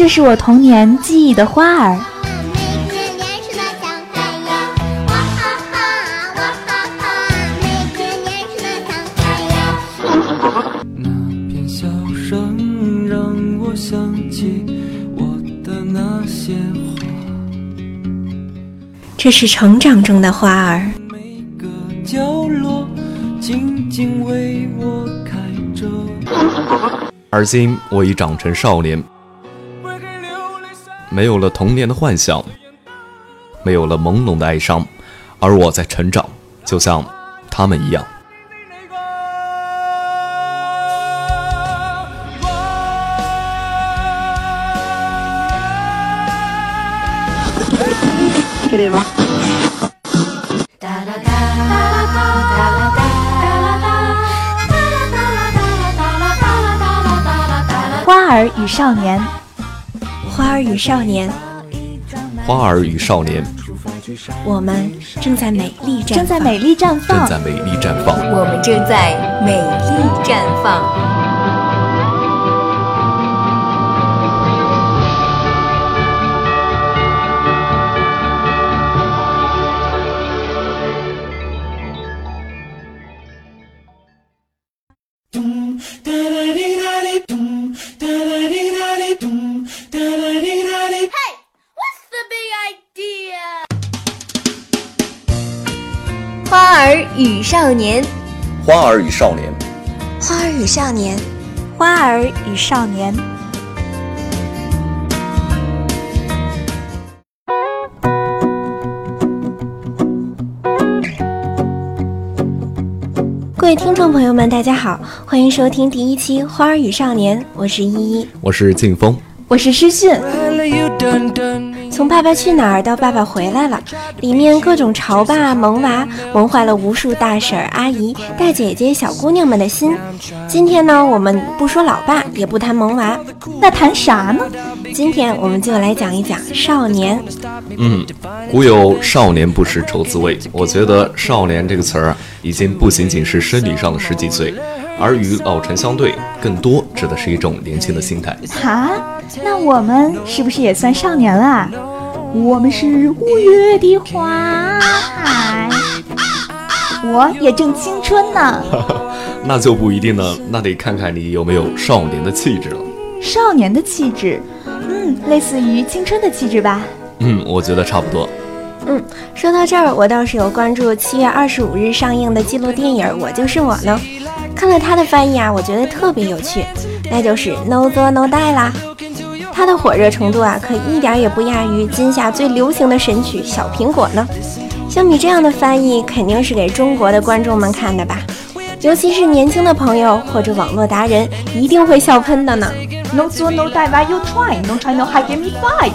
这是我童年记忆的花儿。这是成长中的花儿。而今我已长成少年，没有了童年的幻想，没有了朦胧的哀伤，而我在成长，就像他们一样。花儿与少年，花儿与少年，花儿与少年，我们正在美丽绽放，正在美丽绽放，正在美丽绽放，我们正在美丽绽放。与少年，花儿与少年，花儿与少年，花儿与少年。各位听众朋友们，大家好，欢迎收听第一期《花儿与少年》，我是依依，我是静峰，我是诗迅。从《爸爸去哪儿》到《爸爸回来了》，里面各种潮爸萌娃萌坏了无数大婶阿姨大姐姐小姑娘们的心。今天呢，我们不说老爸，也不谈萌娃，那谈啥呢？今天我们就来讲一讲少年。古有少年不识愁滋味，我觉得少年这个词儿已经不仅仅是生理上的十几岁，而与老成相对，更多指的是一种年轻的心态。那我们是不是也算少年了？我们是五月的花海，我也正青春呢。那就不一定呢，那得看看你有没有少年的气质了。少年的气质，类似于青春的气质吧。我觉得差不多。说到这儿，我倒是有关注7月25日上映的纪录电影《我就是我》呢。看了他的翻译啊，我觉得特别有趣，那就是 No Door No Die 啦。它的火热程度啊，可一点也不亚于今夏最流行的神曲《小苹果》呢。像你这样的翻译，肯定是给中国的观众们看的吧？尤其是年轻的朋友或者网络达人，一定会笑喷的呢。No do no die, why you try? No try no hide, give me five.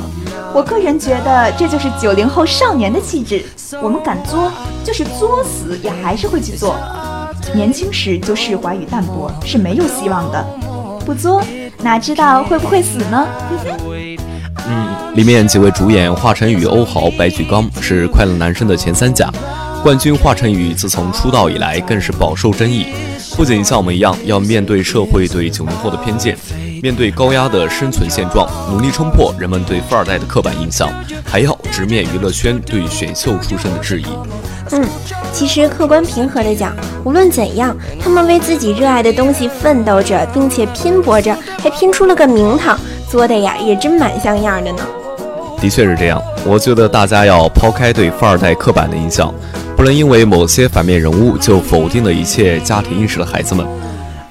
我个人觉得这就是90后少年的气质。我们敢作，就是作死也还是会去做。年轻时就释怀与淡泊是没有希望的，不作，哪知道会不会死呢？里面几位主演华晨宇、欧豪、白举纲是快乐男生的前三甲冠军。华晨宇自从出道以来更是饱受争议，不仅像我们一样要面对社会对90后的偏见，面对高压的生存现状，努力冲破人们对富二代的刻板印象，还要直面娱乐圈对选秀出身的质疑。其实客观平和地讲，无论怎样，他们为自己热爱的东西奋斗着，并且拼搏着，还拼出了个名堂，做的呀也真蛮像样的呢。的确是这样，我觉得大家要抛开对富二代刻板的印象，不能因为某些反面人物就否定了一切家庭意识的孩子们。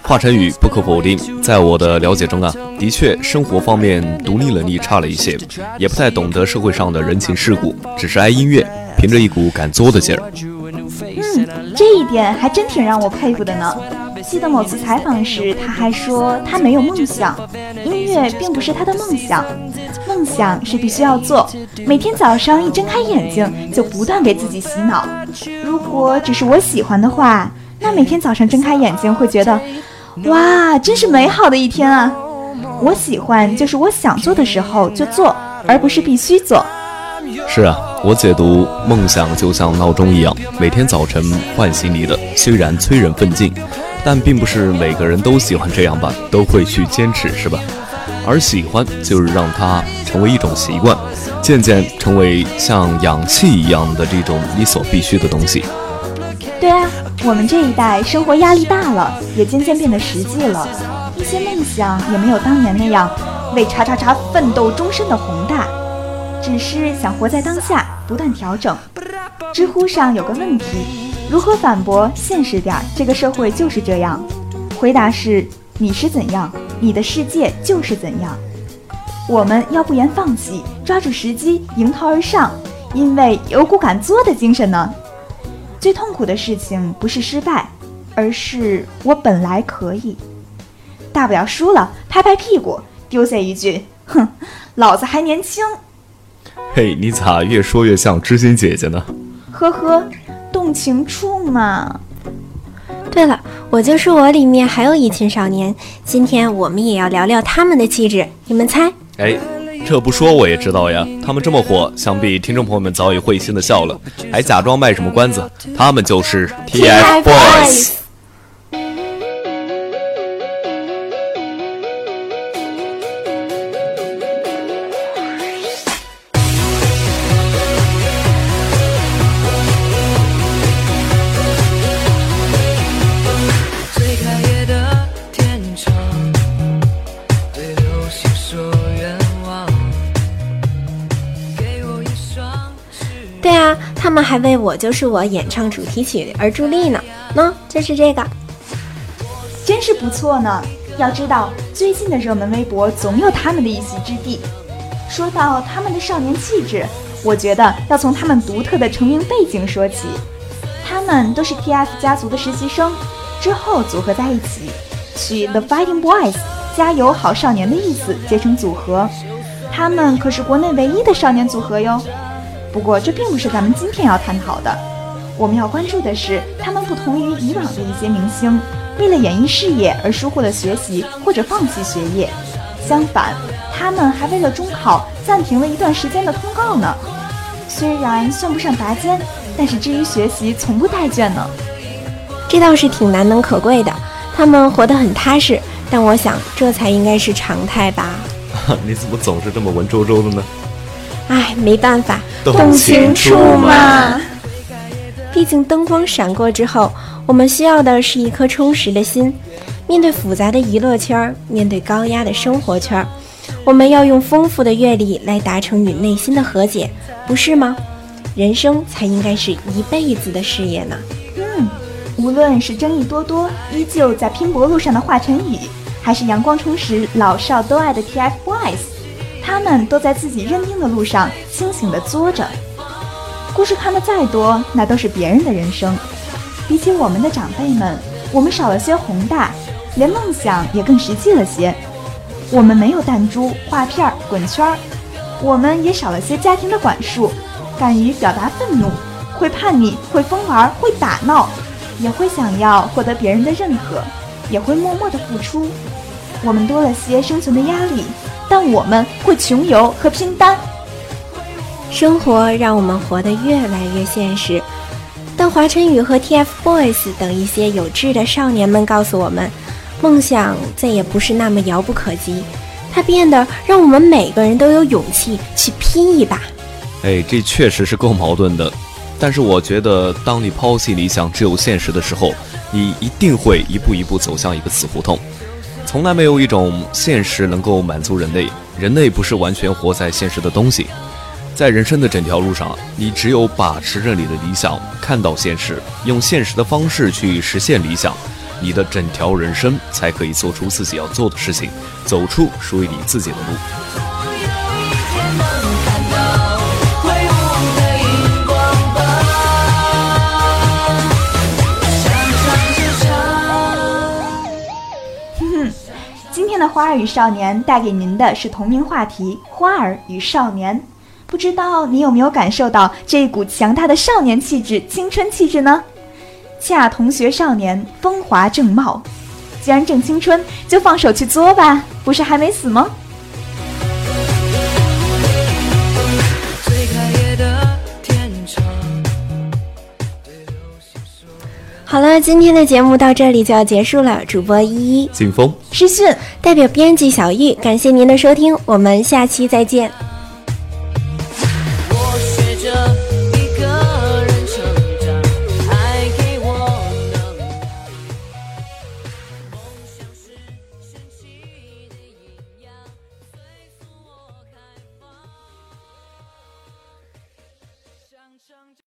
华晨宇不可否定，在我的了解中啊，的确生活方面独立能力差了一些，也不太懂得社会上的人情世故，只是爱音乐，凭着一股敢作的劲儿。这一点还真挺让我佩服的呢。记得某次采访时，他还说他没有梦想，音乐并不是他的梦想，梦想是必须要做，每天早上一睁开眼睛就不断给自己洗脑。如果只是我喜欢的话，那每天早上睁开眼睛会觉得哇，真是美好的一天啊！我喜欢就是我想做的时候就做，而不是必须做。是啊，我解读梦想就像闹钟一样，每天早晨唤醒你的，虽然催人奋进，但并不是每个人都喜欢这样吧，都会去坚持，是吧？而喜欢就是让它成为一种习惯，渐渐成为像氧气一样的这种你所必须的东西。对啊，我们这一代生活压力大了，也渐渐变得实际了，一些梦想也没有当年那样为叉叉叉奋斗终身的宏大，只是想活在当下，不断调整。知乎上有个问题，如何反驳现实点，这个社会就是这样。回答是，你是怎样，你的世界就是怎样。我们要不言放弃，抓住时机，迎头而上，因为有股敢作的精神呢。最痛苦的事情不是失败，而是我本来可以，大不了输了拍拍屁股，丢下一句哼，老子还年轻。嘿，你咋越说越像知心姐姐呢？呵呵，动情处嘛。对了，我就是我里面还有一群少年，今天我们也要聊聊他们的气质，你们猜？哎，这不说我也知道呀，他们这么火，想必听众朋友们早已会心的笑了，还假装卖什么关子，他们就是 TFBOYS。他们还为我就是我演唱主题曲而助力呢，就是这个，真是不错呢。要知道最近的热门微博总有他们的一席之地。说到他们的少年气质，我觉得要从他们独特的成员背景说起。他们都是 TF 家族的实习生，之后组合在一起，取 The Fighting Boys 加油好少年的意思结成组合。他们可是国内唯一的少年组合哟。不过这并不是咱们今天要探讨的，我们要关注的是他们不同于以往的一些明星为了演艺事业而疏忽了学习或者放弃学业，相反他们还为了中考暂停了一段时间的通告呢。虽然算不上拔尖，但是至于学习从不怠倦呢，这倒是挺难能可贵的。他们活得很踏实，但我想这才应该是常态吧。你怎么总是这么文绉绉的呢？哎，没办法，动情处嘛。毕竟灯光闪过之后，我们需要的是一颗充实的心。面对复杂的娱乐圈，面对高压的生活圈，我们要用丰富的阅历来达成与内心的和解，不是吗？人生才应该是一辈子的事业呢。无论是争议多多依旧在拼搏路上的华晨宇，还是阳光充实老少都爱的 TFBOYS，他们都在自己认定的路上清醒地作着。故事看得再多，那都是别人的人生。比起我们的长辈们，我们少了些宏大，连梦想也更实际了些。我们没有弹珠、画片、滚圈，我们也少了些家庭的管束，敢于表达愤怒，会叛逆，会疯玩，会打闹，也会想要获得别人的认可，也会默默地付出。我们多了些生存的压力，但我们会穷游和拼单。生活让我们活得越来越现实，但华晨宇和 TFBOYS 等一些有志的少年们告诉我们，梦想再也不是那么遥不可及，它变得让我们每个人都有勇气去拼一把。哎，这确实是够矛盾的，但是我觉得当你抛弃理想只有现实的时候，你一定会一步一步走向一个死胡同。从来没有一种现实能够满足人类，人类不是完全活在现实的东西。在人生的整条路上，你只有把持着你的理想，看到现实，用现实的方式去实现理想，你的整条人生才可以做出自己要做的事情，走出属于你自己的路。花儿与少年带给您的是同名话题花儿与少年，不知道你有没有感受到这一股强大的少年气质、青春气质呢？恰同学少年风华正茂，既然正青春，就放手去作吧，不是还没死吗？好了，今天的节目到这里就要结束了。主播依依、景峰、诗讯代表编辑小玉，感谢您的收听，我们下期再见。